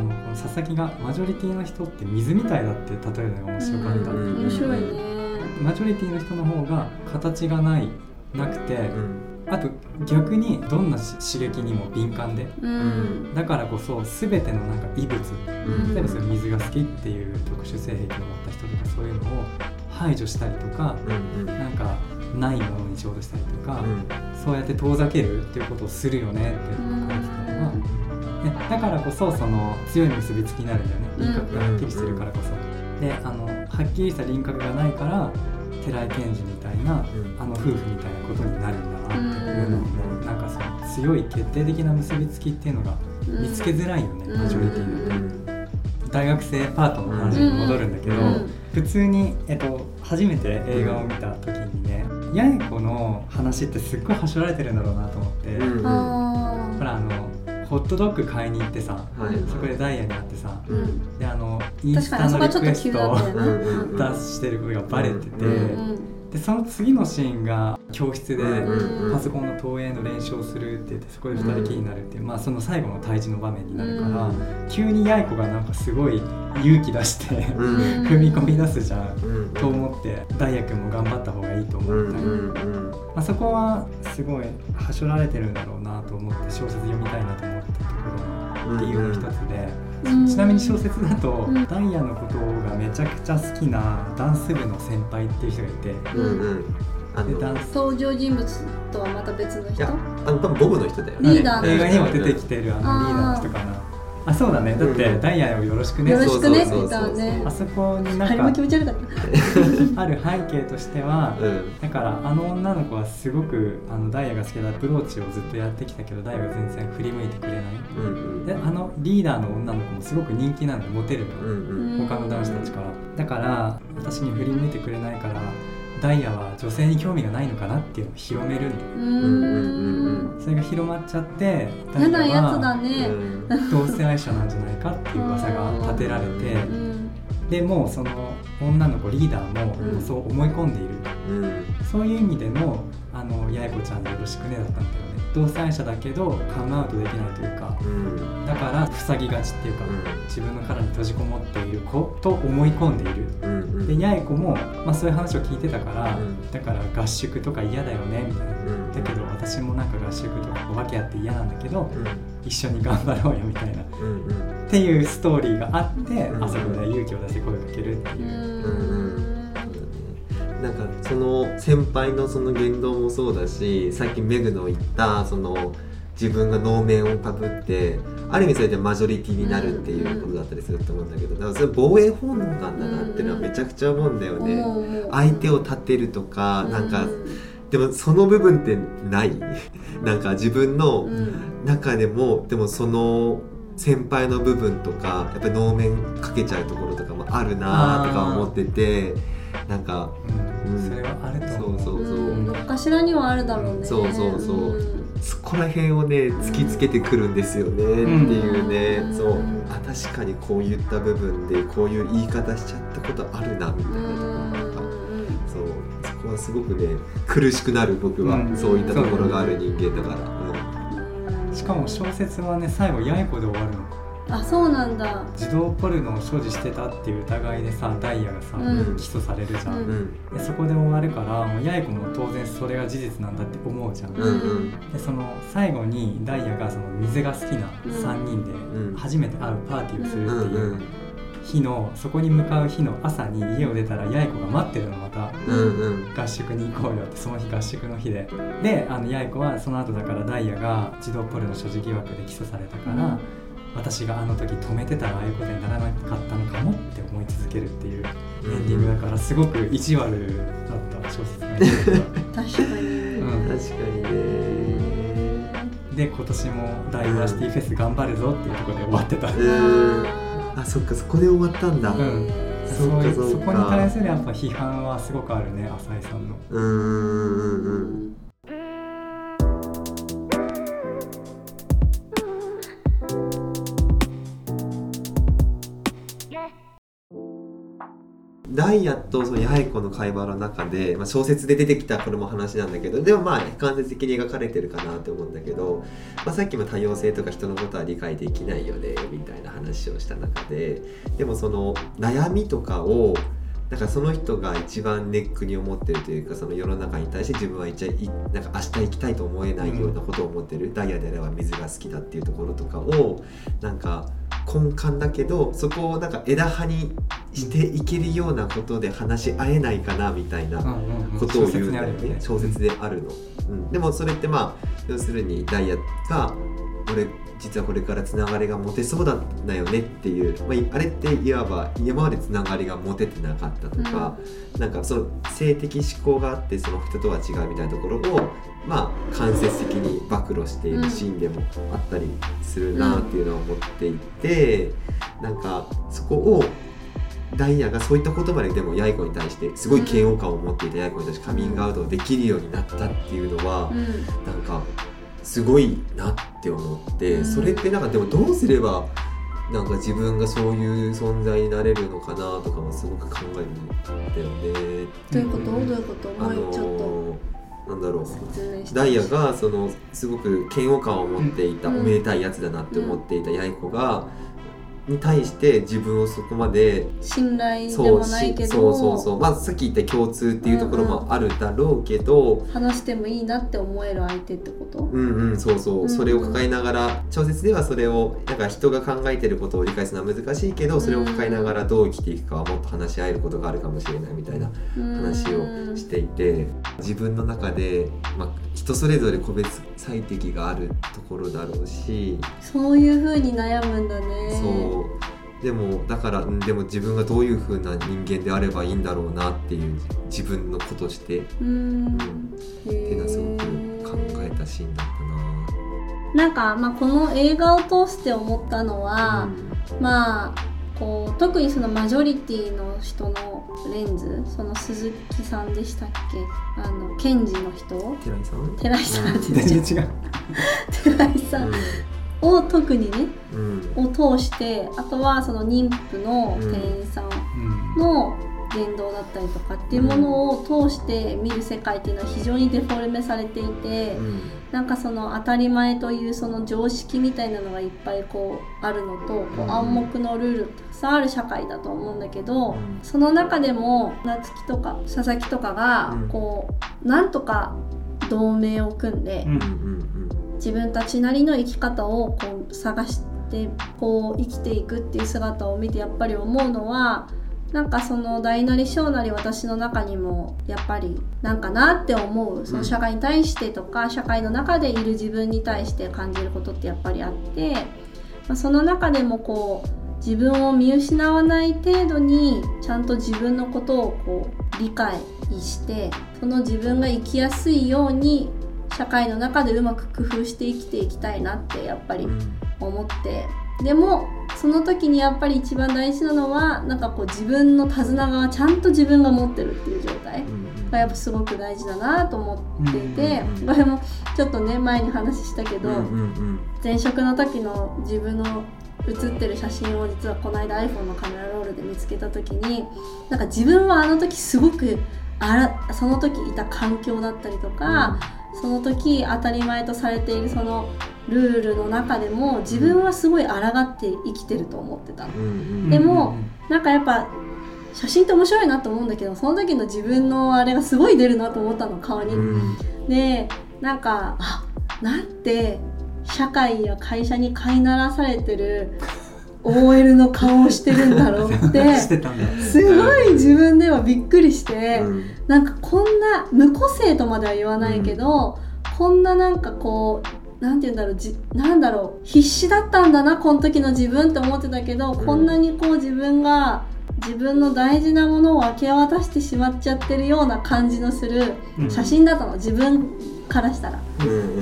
のこの佐々木がマジョリティの人って水みたいだって例えるのが面白かった、うん、面白いね。マジョリティの人の方が形がないなくて、うんあと逆にどんな刺激にも敏感で、うん、だからこそ全てのなんか異物、うん、例えばそれ水が好きっていう特殊性癖を持った人とかそういうのを排除したりとか、うん、なんかないものにしようとしたりとか、うん、そうやって遠ざけるっていうことをするよねって書いてたのが、うん、だからこそその強い結びつきになるんだよね。輪郭がはっきりしてるからこそ、うん、であのはっきりした輪郭がないから寺井健二みたいな、うん、あの夫婦みたいなことになるんだなっていうのも、うん、なんかその強い決定的な結びつきっていうのが見つけづらいよね、うん、マジョリティだと、うん、大学生パートの話に戻るんだけど、うん、普通に、えっと、初めて映画を見た時にね、八重子の話ってすっごいはしょられてるんだろうなと思って、うん、ほらあのホットドッグ買いに行ってさ、はい、そこでダイヤになってさ、うん、であのインスタのリクエストを出してることがバレてて、うん、でその次のシーンが教室でパソコンの投影の練習をするって言ってそこでふたりきりになるっていう、まあ、その最後の対峙の場面になるから、うん、急に八重子がなんかすごい勇気出して踏み込み出すじゃん、うん、と思ってダイヤ君も頑張った方がいいと思ったり、うんまあ、そこはすごいはしょられてるんだろうなと思って小説読みたいなと思ったところっていうの一つで、うん、ちなみに小説だと、うん、ダイヤのことがめちゃくちゃ好きなダンス部の先輩っていう人がいて、うんうん、あの登場人物とはまた別の人？いや、あの多分ボブの人だよね。リーダーの人、映画にも出てきてるあのリーダーの人かな。あ、そうだね。だってダイヤをよろしくね、よろしくねって言ったのね。あそこになんかあれも気持ち悪かったある背景としては、うん、だからあの女の子はすごくあのダイヤが好きだ、ブローチをずっとやってきたけどダイヤが全然振り向いてくれない、うん、であのリーダーの女の子もすごく人気なのでモテるの、うんうん、他の男子たちから。だから私に振り向いてくれないからダイヤは女性に興味がないのかなっていうのを広めるんだ。うんうんうん、それが広まっちゃってダイヤは同性愛者なんじゃないかっていう噂が立てられて、うん、でもうその女の子リーダーもそう思い込んでいる、うんうん、そういう意味でのあの八重子ちゃんのよろしくねだったんだよね。同性愛者だけどカムアウトできないというか、うん、だから塞ぎがちっていうか、うん、自分の殻に閉じこもっている子と思い込んでいる、うんうん、で八重子も、まあ、そういう話を聞いてたから、うん、だから合宿とか嫌だよねみたいな、うん、だけど私もなんか合宿とかお化けやって嫌なんだけど、うん、一緒に頑張ろうよみたいな、うんうん、っていうストーリーがあって、うんうん、あそこで勇気を出して声をかけるっていう、うんうん、なんかその先輩のその言動もそうだし、さっきメグの言ったその自分が能面をかぶってある意味それでマジョリティになるっていうことだったりすると思うんだけど、だからそれ防衛本能なんだなっていうのはめちゃくちゃ思うんだよね。相手を立てるとかなんか、でもその部分ってないなんか自分の中でもでもその先輩の部分とかやっぱり能面かけちゃうところとかもあるなとか思ってて、なんか、うん、それはあると思う。そうそうそう、うん、どっかしらにはあるだろうね。そうそうそう、うん、そこら辺をね突きつけてくるんですよね、うん、っていうね、うん、そう、あ、確かにこういった部分でこういう言い方しちゃったことあるなみたいな、うん、そう、そこはすごくね苦しくなる、僕は、うん、そういったところがある人間だから、うん、しかも小説はね最後八重子で終わるの。あ、そうなんだ。児童ポルノを所持してたっていう疑いでさ、ダイヤがさ、うん、起訴されるじゃん、うん、でそこで終わるからもう八重子も当然それが事実なんだって思うじゃん、うん、でその最後にダイヤがその水が好きなさんにんで初めて会うパーティーをするっていう日の、そこに向かう日の朝に家を出たら八重子が待ってるの、また、うんうん、合宿に行こうよって、その日合宿の日で、であの八重子はその後だからダイヤが児童ポルノ所持疑惑で起訴されたから、うん、私があの時止めてたらああいうことにならなかったのかもって思い続けるっていうエンディングだから、すごく意地悪だった小説のエンディングだった確かに、うん、確かにね。で今年もダイバーシティフェス頑張るぞっていうところで終わってた、うん、あ、そっか、そこで終わったんだ、うん、そ, う そ, うそうそこに対するやっぱ批判はすごくあるね、浅井さんの。うーん、ダイヤとその八重子の会話の中で、まあ、小説で出てきたこれも話なんだけど、でもまあ間接的に描かれてるかなと思うんだけど、まあ、さっきも多様性とか人のことは理解できないよねみたいな話をした中で、でもその悩みとかをなんかその人が一番ネックに思ってるというか、その世の中に対して自分は一なんか明日行きたいと思えないようなことを思ってる、うん、ダイヤであれば水が好きだっていうところとかをなんか根幹だけど、そこをなんか枝葉にしていけるようなことで話し合えないかなみたいなことを言うんだよね、うんうんうん、小説であるの、うん、でもそれってまあ要するにダイヤが俺実はこれからつながりが持てそうだったよねっていう、まあ、あれっていわば今までつながりが持ててなかったとか、うん、なんかその性的思考があってその人とは違うみたいなところをまあ間接的に暴露しているシーンでもあったりするなっていうのを思っていて、なんかそこをダイヤがそういった言葉ででも八重子に対してすごい嫌悪感を持っていた八重子に対してカミングアウトできるようになったっていうのは、うん、なんかすごいなって思って、それってなんかでもどうすればなんか自分がそういう存在になれるのかなとかもすごく考えるんだよね。どういうこと？どういうこと？もうちょっとなんだろう。ダイヤがそのすごく嫌悪感を持っていた、うん、おめでたいやつだなって思っていた八重子が、に対して自分をそこまで信頼でもないけど、そうそうそう、まあさっき言った共通っていうところもあるだろうけど、うんうん、話してもいいなって思える相手ってこと？うんうん、そうそう、うんうん、それを抱えながら、小説ではそれをなんか人が考えてることを理解するのは難しいけど、それを抱えながらどう生きていくかはもっと話し合えることがあるかもしれないみたいな話をしていて、自分の中で、まあ、人それぞれ個別最適があるところだろうし、そういう風に悩むんだね。そうでもだからでも自分がどういう風な人間であればいいんだろうなっていう自分の子として、うん、っていうのはすごく考えたシーンだったな。なんか、まあ、この映画を通して思ったのは、うん、まあこう特にそのマジョリティの人のレンズ、その鈴木さんでしたっけ、あの検事の人、寺井さん、寺井さんって全然違う寺井さん、うん、を特にね、うん、を通して、あとはその妊婦の店員さんの言動だったりとかっていうものを通して見る世界っていうのは非常にデフォルメされていて、うん、なんかその当たり前というその常識みたいなのがいっぱいこうあるのと、こう暗黙のルールたくさんある社会だと思うんだけど、その中でも夏希とか佐々木とかがこうなんとか同盟を組んで、うんうん、自分たちなりの生き方をこう探してこう生きていくっていう姿を見て、やっぱり思うのは、なんかその大なり小なり私の中にもやっぱりなんかなって思う、その社会に対してとか、社会の中でいる自分に対して感じることってやっぱりあって、まあ、その中でもこう自分を見失わない程度にちゃんと自分のことをこう理解して、その自分が生きやすいように社会の中でうまく工夫して生きていきたいなってやっぱり思って、でもその時にやっぱり一番大事なのは、なんかこう自分の手綱がちゃんと自分が持ってるっていう状態がやっぱすごく大事だなと思っていて、これもちょっとね前に話したけど、前職の時の自分の写ってる写真を実はこの間 iPhone のカメラロールで見つけた時に、なんか自分はあの時すごくあらその時いた環境だったりとか、その時当たり前とされているそのルールの中でも自分はすごい抗って生きてると思ってた、うん、でもなんかやっぱ写真って面白いなと思うんだけど、その時の自分のあれがすごい出るなと思ったの、顔に、うん、でなんかあなんて社会や会社に飼いならされてるオーエル の顔をしてるんだろうってすごい自分ではびっくりして、なんかこんな無個性とまでは言わないけど、こんななんかこうなんて言うんだろう、じなんだろう、必死だったんだなこの時の自分って思ってたけど、こんなにこう自分が自分の大事なものを明け渡してしまっちゃってるような感じのする写真だったの、自分からしたらっ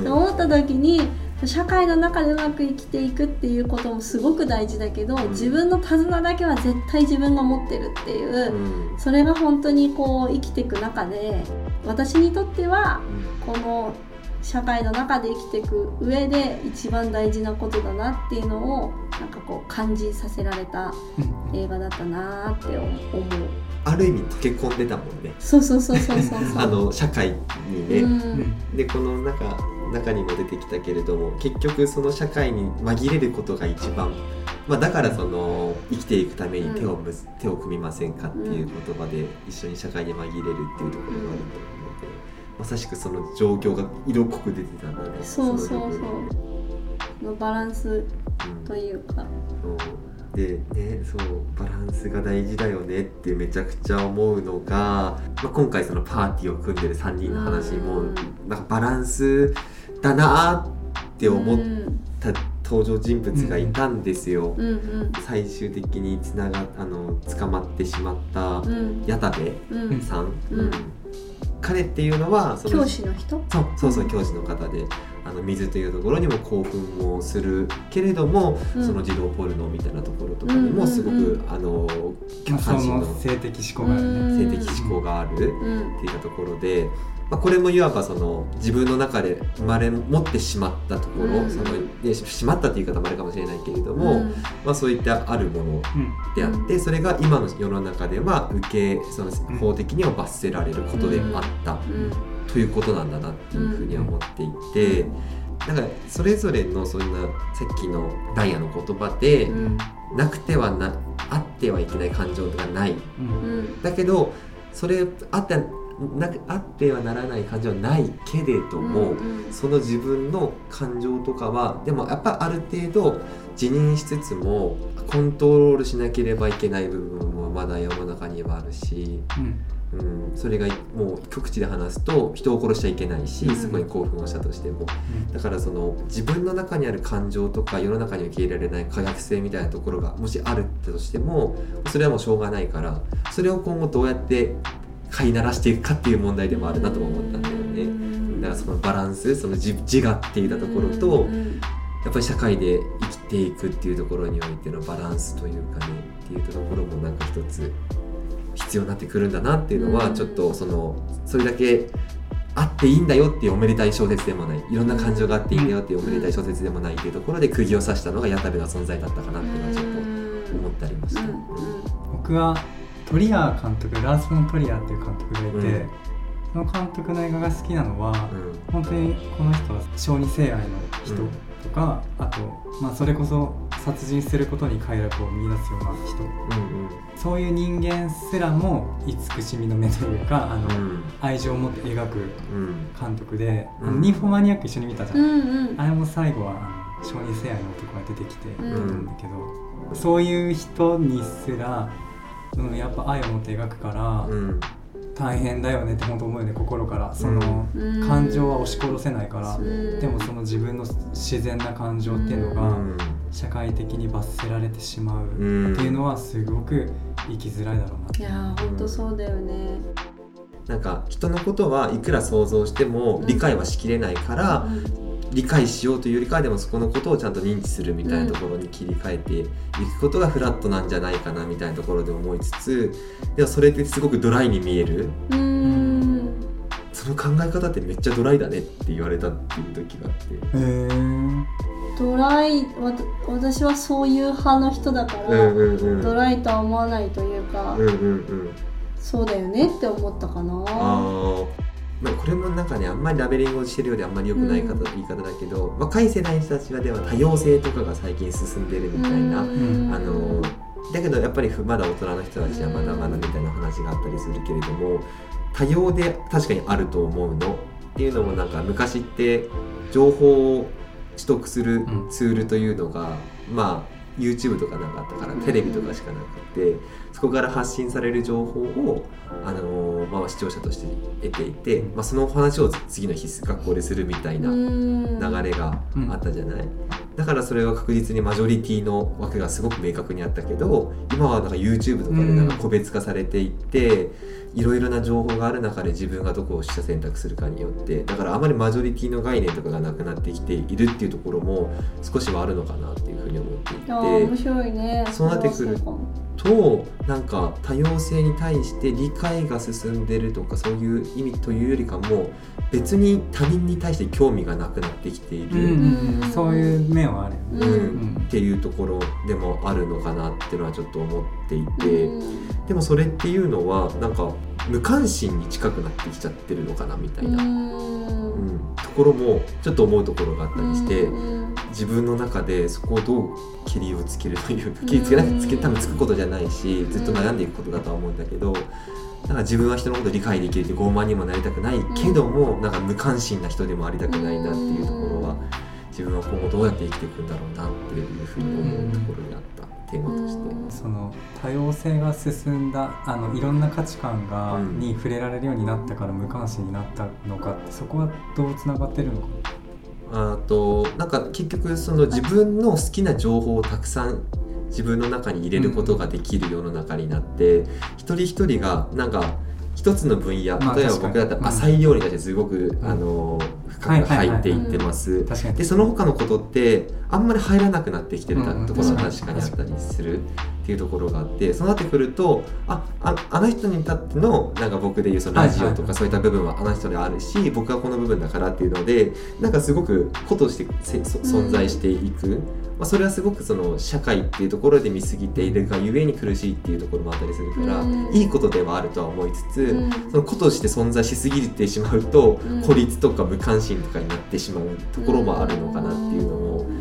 て思った時に、社会の中でうまく生きていくっていうこともすごく大事だけど、自分の手綱だけは絶対自分が持ってるっていう、うん、それが本当にこう生きていく中で、私にとってはこの社会の中で生きていく上で一番大事なことだなっていうのをなんかこう感じさせられた映画だったなって思う。ある意味溶け込んでたもんね。そうそうそうそうそうあの社会にね、うん、でこの中中にも出てきたけれども、結局その社会に紛れることが一番、まあ、だからその生きていくために手を、うん、手を組みませんかっていう言葉で一緒に社会に紛れるっていうところがあると思うので、まさしくその状況が色濃く出てたんだね。そうそうそう、そのバランスというか、うん、そうでね、そうバランスが大事だよねってめちゃくちゃ思うのが、まあ、今回そのパーティーを組んでるさんにんの話も、うん、なんかバランスだなって思った登場人物がいたんですよ、うんうん、最終的につながあの捕まってしまった矢田部さん、うんうん、彼っていうのはその教師の人、そう、そうそう教師の方で、あの水というところにも興奮もするけれども、うん、その児童ポルノみたいなところとかにもすごく、うんうんうん、あの関心の性的思考がある、ね、性的思考があるっていったところで、まあ、これもいわばその自分の中で生まれ持ってしまったところ、うん、そのでしまったという言い方もあるかもしれないけれども、うん、まあ、そういったあるものであって、うん、それが今の世の中では受けその法的には罰せられることであった、うん、ということなんだなっていうふうには思っていて、うん、なんかそれぞれのそんなさっきのダイヤの言葉で、うん、なくてはなあってはいけない感情がない、うん、だけどそれあってなあってはならない感情はないけれども、うんうん、その自分の感情とかはでもやっぱある程度自認しつつもコントロールしなければいけない部分はまだ世の中にはあるし、うんうん、それがもう極地で話すと人を殺しちゃいけないし、うん、すごい興奮をしたとしても、うん、だからその自分の中にある感情とか世の中に受け入れられない可逆性みたいなところがもしあるとしてもそれはもうしょうがないから、それを今後どうやって飼いならしていくかっていう問題でもあるなと思ったんだよね。だからそのバランス、その 自, 自我っていったところとやっぱり社会で生きていくっていうところにおいてのバランスというかねっていうところもなんか一つ必要になってくるんだなっていうのはちょっと そ, のそれだけあっていいんだよっていうおめでたい小説でもない、いろんな感情があっていいんだよっていうおめでたい小説でもないっていうところで釘を刺したのが矢田部の存在だったかなっていうのはちょっと思ったりました。僕はトリアー監督、ラース・フォン・トリアーっていう監督がいて、うん、その監督の映画が好きなのは、うん、本当にこの人は小児性愛の人とか、うん、あと、まあ、それこそ殺人することに快楽を見出すような人、うんうん、そういう人間すらも慈しみの目というかあの、うん、愛情を持って描く監督で、うん、あのニンフォマニアック一緒に見たじゃん、うんうん、あれも最後は小児性愛の男が出てきていたんだけど、うん、そういう人にすらうん、やっぱ愛を持って描くから、うん、大変だよねって本当思うよね、心から。その、うん、感情は押し殺せないから、うん、でもその自分の自然な感情っていうのが社会的に罰せられてしまうっていうのはすごく生きづらいだろうなって、うん、いや本当そうだよね。なんか人のことはいくら想像しても理解はしきれないから、うんうん、理解しようというよりかはでもそこのことをちゃんと認知するみたいなところに切り替えていくことがフラットなんじゃないかなみたいなところで思いつつ、でもそれってすごくドライに見える、うーん、その考え方ってめっちゃドライだねって言われたっていう時があって、へー、ドライ、わ私はそういう派の人だから、うんうんうん、ドライとは思わないというか、うんうんうん、そうだよねって思ったかな。あ、まあ、これもなんかねあんまりラベリングをしてるよりあんまり良くない方、うん、言い方だけど、若い世代の人たちはでは多様性とかが最近進んでるみたいな、うん、あのだけどやっぱりまだ大人の人たちはまだまだみたいな話があったりするけれども、多様で確かにあると思うのっていうのもなんか昔って情報を取得するツールというのが、うん、まあYouTube とかなかったからテレビとかしかなくて、そこから発信される情報を、あのーまあ、視聴者として得ていて、まあ、その話を次の日学校でするみたいな流れがあったじゃない。だからそれは確実にマジョリティの枠がすごく明確にあったけど、今はなんか YouTube とかでなんか個別化されていっていろいろな情報がある中で自分がどこを取捨選択するかによって、だからあまりマジョリティの概念とかがなくなってきているっていうところも少しはあるのかなっていうふうに思っていて、面白いね。そうなってくるとなんか多様性に対して理解が進んでるとかそういう意味というよりかも別に他人に対して興味がなくなってきている、うんうん、そういう面はある、うんうん、っていうところでもあるのかなっていうのはちょっと思っていて、うん、でもそれっていうのはなんか無関心に近くなってきちゃってるのかなみたいな、うん、うん、ところもちょっと思うところがあったりして、うん、自分の中でそこをどう切りをつけるというか、切りつけなくつけ多分つくことじゃないしずっと悩んでいくことだとは思うんだけど、なんか自分は人のこと理解できるって傲慢にもなりたくないけども、なんか無関心な人でもありたくないなっていうところは、自分は今後どうやって生きていくんだろうなっていうふうに思うところにあったテーマとして、うん、その多様性が進んだ、あのいろんな価値観が、うん、に触れられるようになったから無関心になったのかって、そこはどうつながってるのか。あとなんか結局その自分の好きな情報をたくさん自分の中に入れることができる世の中になって、うん、一人一人がなんか一つの分野、まあ、例えば僕だったら浅い料理に対してすごく、うん、あの深く入っていってます。でその他のことってあんまり入らなくなってきてるところが確かにあったりするっていうところがあって、そうなってくると あ, あ, あの人に至ってのなんか僕でいうそのラジオとかそういった部分はあの人であるし、僕はこの部分だからっていうのでなんかすごく個として存在していく、うん、まあ、それはすごくその社会っていうところで見過ぎているがゆえに苦しいっていうところもあったりするから、うん、いいことではあるとは思いつつ、うん、その子として存在しすぎてしまうと、うん、孤立とか無関心とかになってしまうところもあるのかなっていうのも、うん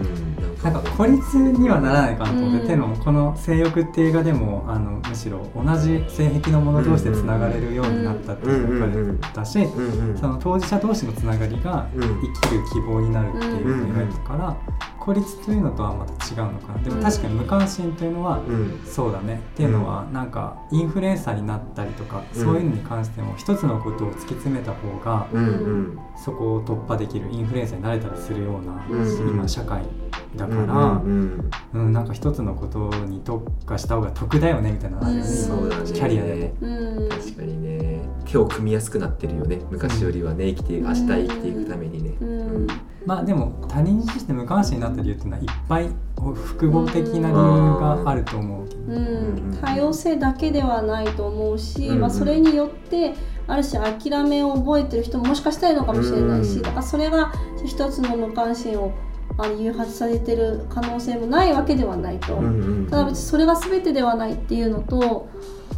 うん、なんかなんか孤立にはならないかなと思って、手のこの性欲って映画でもあのむしろ同じ性癖のもの同士でつながれるようになったっていうのが出たし、うんうん、その当事者同士のつながりが生きる希望になるっていうのを描いたから、うんうん、孤立というのとはまた違うのかな。でも確かに無関心というのは、うん、そうだねっていうのはなんかインフルエンサーになったりとか、うん、そういうのに関しても一つのことを突き詰めた方が、うんうん、そこを突破できるインフルエンサーになれたりするような、うんうん、今社会だから、うんうんうん、なんか一つのことに特化した方が得だよねみたいな、うんうん、そうだね、キャリアでも、うん、確かにね、手を組みやすくなってるよね、昔よりはね、生きて、明日生きていくためにね、うんうん、まあでも他人に対して無関心になった理由っていうのはいっぱい複合的な理由があると思う、うんうん、多様性だけではないと思うし、うんまあ、それによってある種諦めを覚えてる人ももしかしたらいるのかもしれないし、うん、だからそれが一つの無関心をあの誘発されてる可能性もないわけではないと、うん、ただ別にそれが全てではないっていうのと、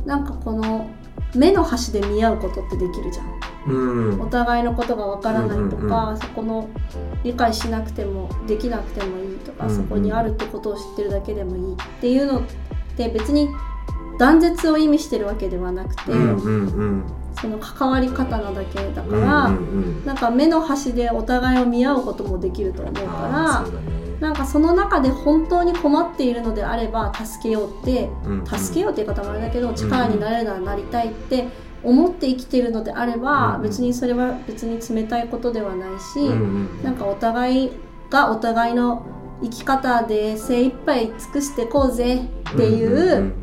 なんかこの目の端で見合うことってできるじゃん、うん、お互いのことがわからないとか、うんうんうん、そこの理解しなくてもできなくてもいいとか、うんうん、そこにあるってことを知ってるだけでもいいっていうのって別に断絶を意味してるわけではなくて、うんうんうん、その関わり方なだけだから、うんうんうん、なんか目の端でお互いを見合うこともできると思うから、ね、なんかその中で本当に困っているのであれば助けようって、うんうん、助けようっていう言い方もあれだけど、力になれるならなりたいって思って生きているのであれば、うん、別にそれは別に冷たいことではないし、うんうん、なんかお互いがお互いの生き方で精一杯尽くしてこうぜっていう、うんうんうん、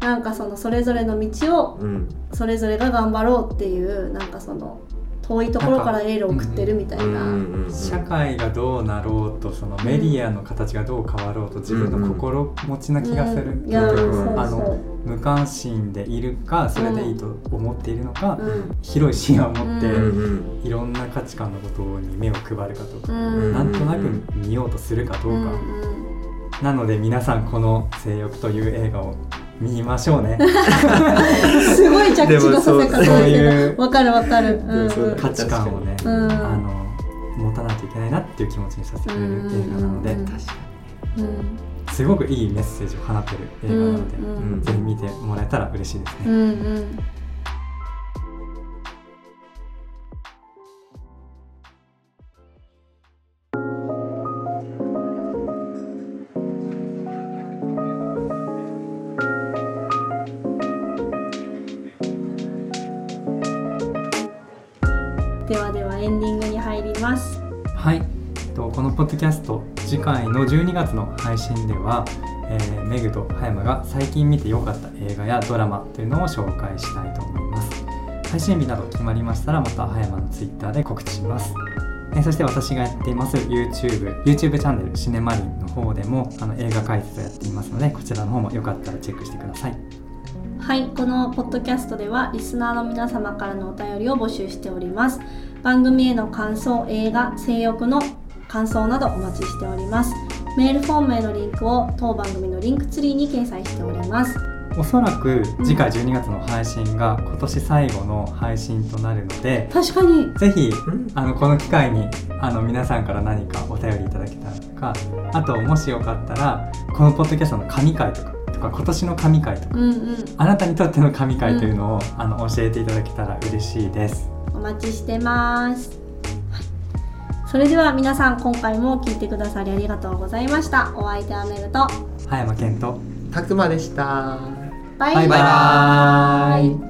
なんかそのそれぞれの道をそれぞれが頑張ろうっていう、なんかその遠いところからエールを送ってるみたい な, な社会がどうなろうと、そのメディアの形がどう変わろうと自分の心持ちな気がする、うんうん、いやあの無関心でいるかそれでいいと思っているのか、うん、広い視野を持って、うん、いろんな価値観のことに目を配るかとか、うん、なんとなく見ようとするかどうか、うん、なので皆さんこの性欲という映画を見ましょうねすごい着地のさせ方だけど、わかるわかる、うん、価値観をね、うん、あの持たないといけないなっていう気持ちにさせてくれる映画なので、うん、確かに、うん、すごくいいメッセージを放ってる映画なので、うんうん、ぜひ見てもらえたら嬉しいですね、うんうん、ポッドキャスト次回のじゅうにがつの配信では、えー、メグと葉山が最近見て良かった映画やドラマというのを紹介したいと思います。配信日など決まりましたらまた葉山のツイッターで告知します。えー、そして私がやっています YouTube, YouTube チャンネルシネマリンの方でもあの映画解説をやっていますので、こちらの方もよかったらチェックしてください。はい、このポッドキャストではリスナーの皆様からのお便りを募集しております。番組への感想、映画、性欲の感想などお待ちしております。メールフォームへのリンクを当番組のリンクツリーに掲載しております。おそらく次回じゅうにがつの配信が今年最後の配信となるので、確かにぜひあのこの機会にあの皆さんから何かお便りいただけたらとか、あともしよかったらこのポッドキャストの神回とかとか今年の神回とか、うんうん、あなたにとっての神回というのを、うん、あの教えていただけたら嬉しいです。お待ちしてます。それでは皆さん今回も聞いてくださりありがとうございました。お相手はめぐと葉山健とたくまでした。バイバイ、バイバイ。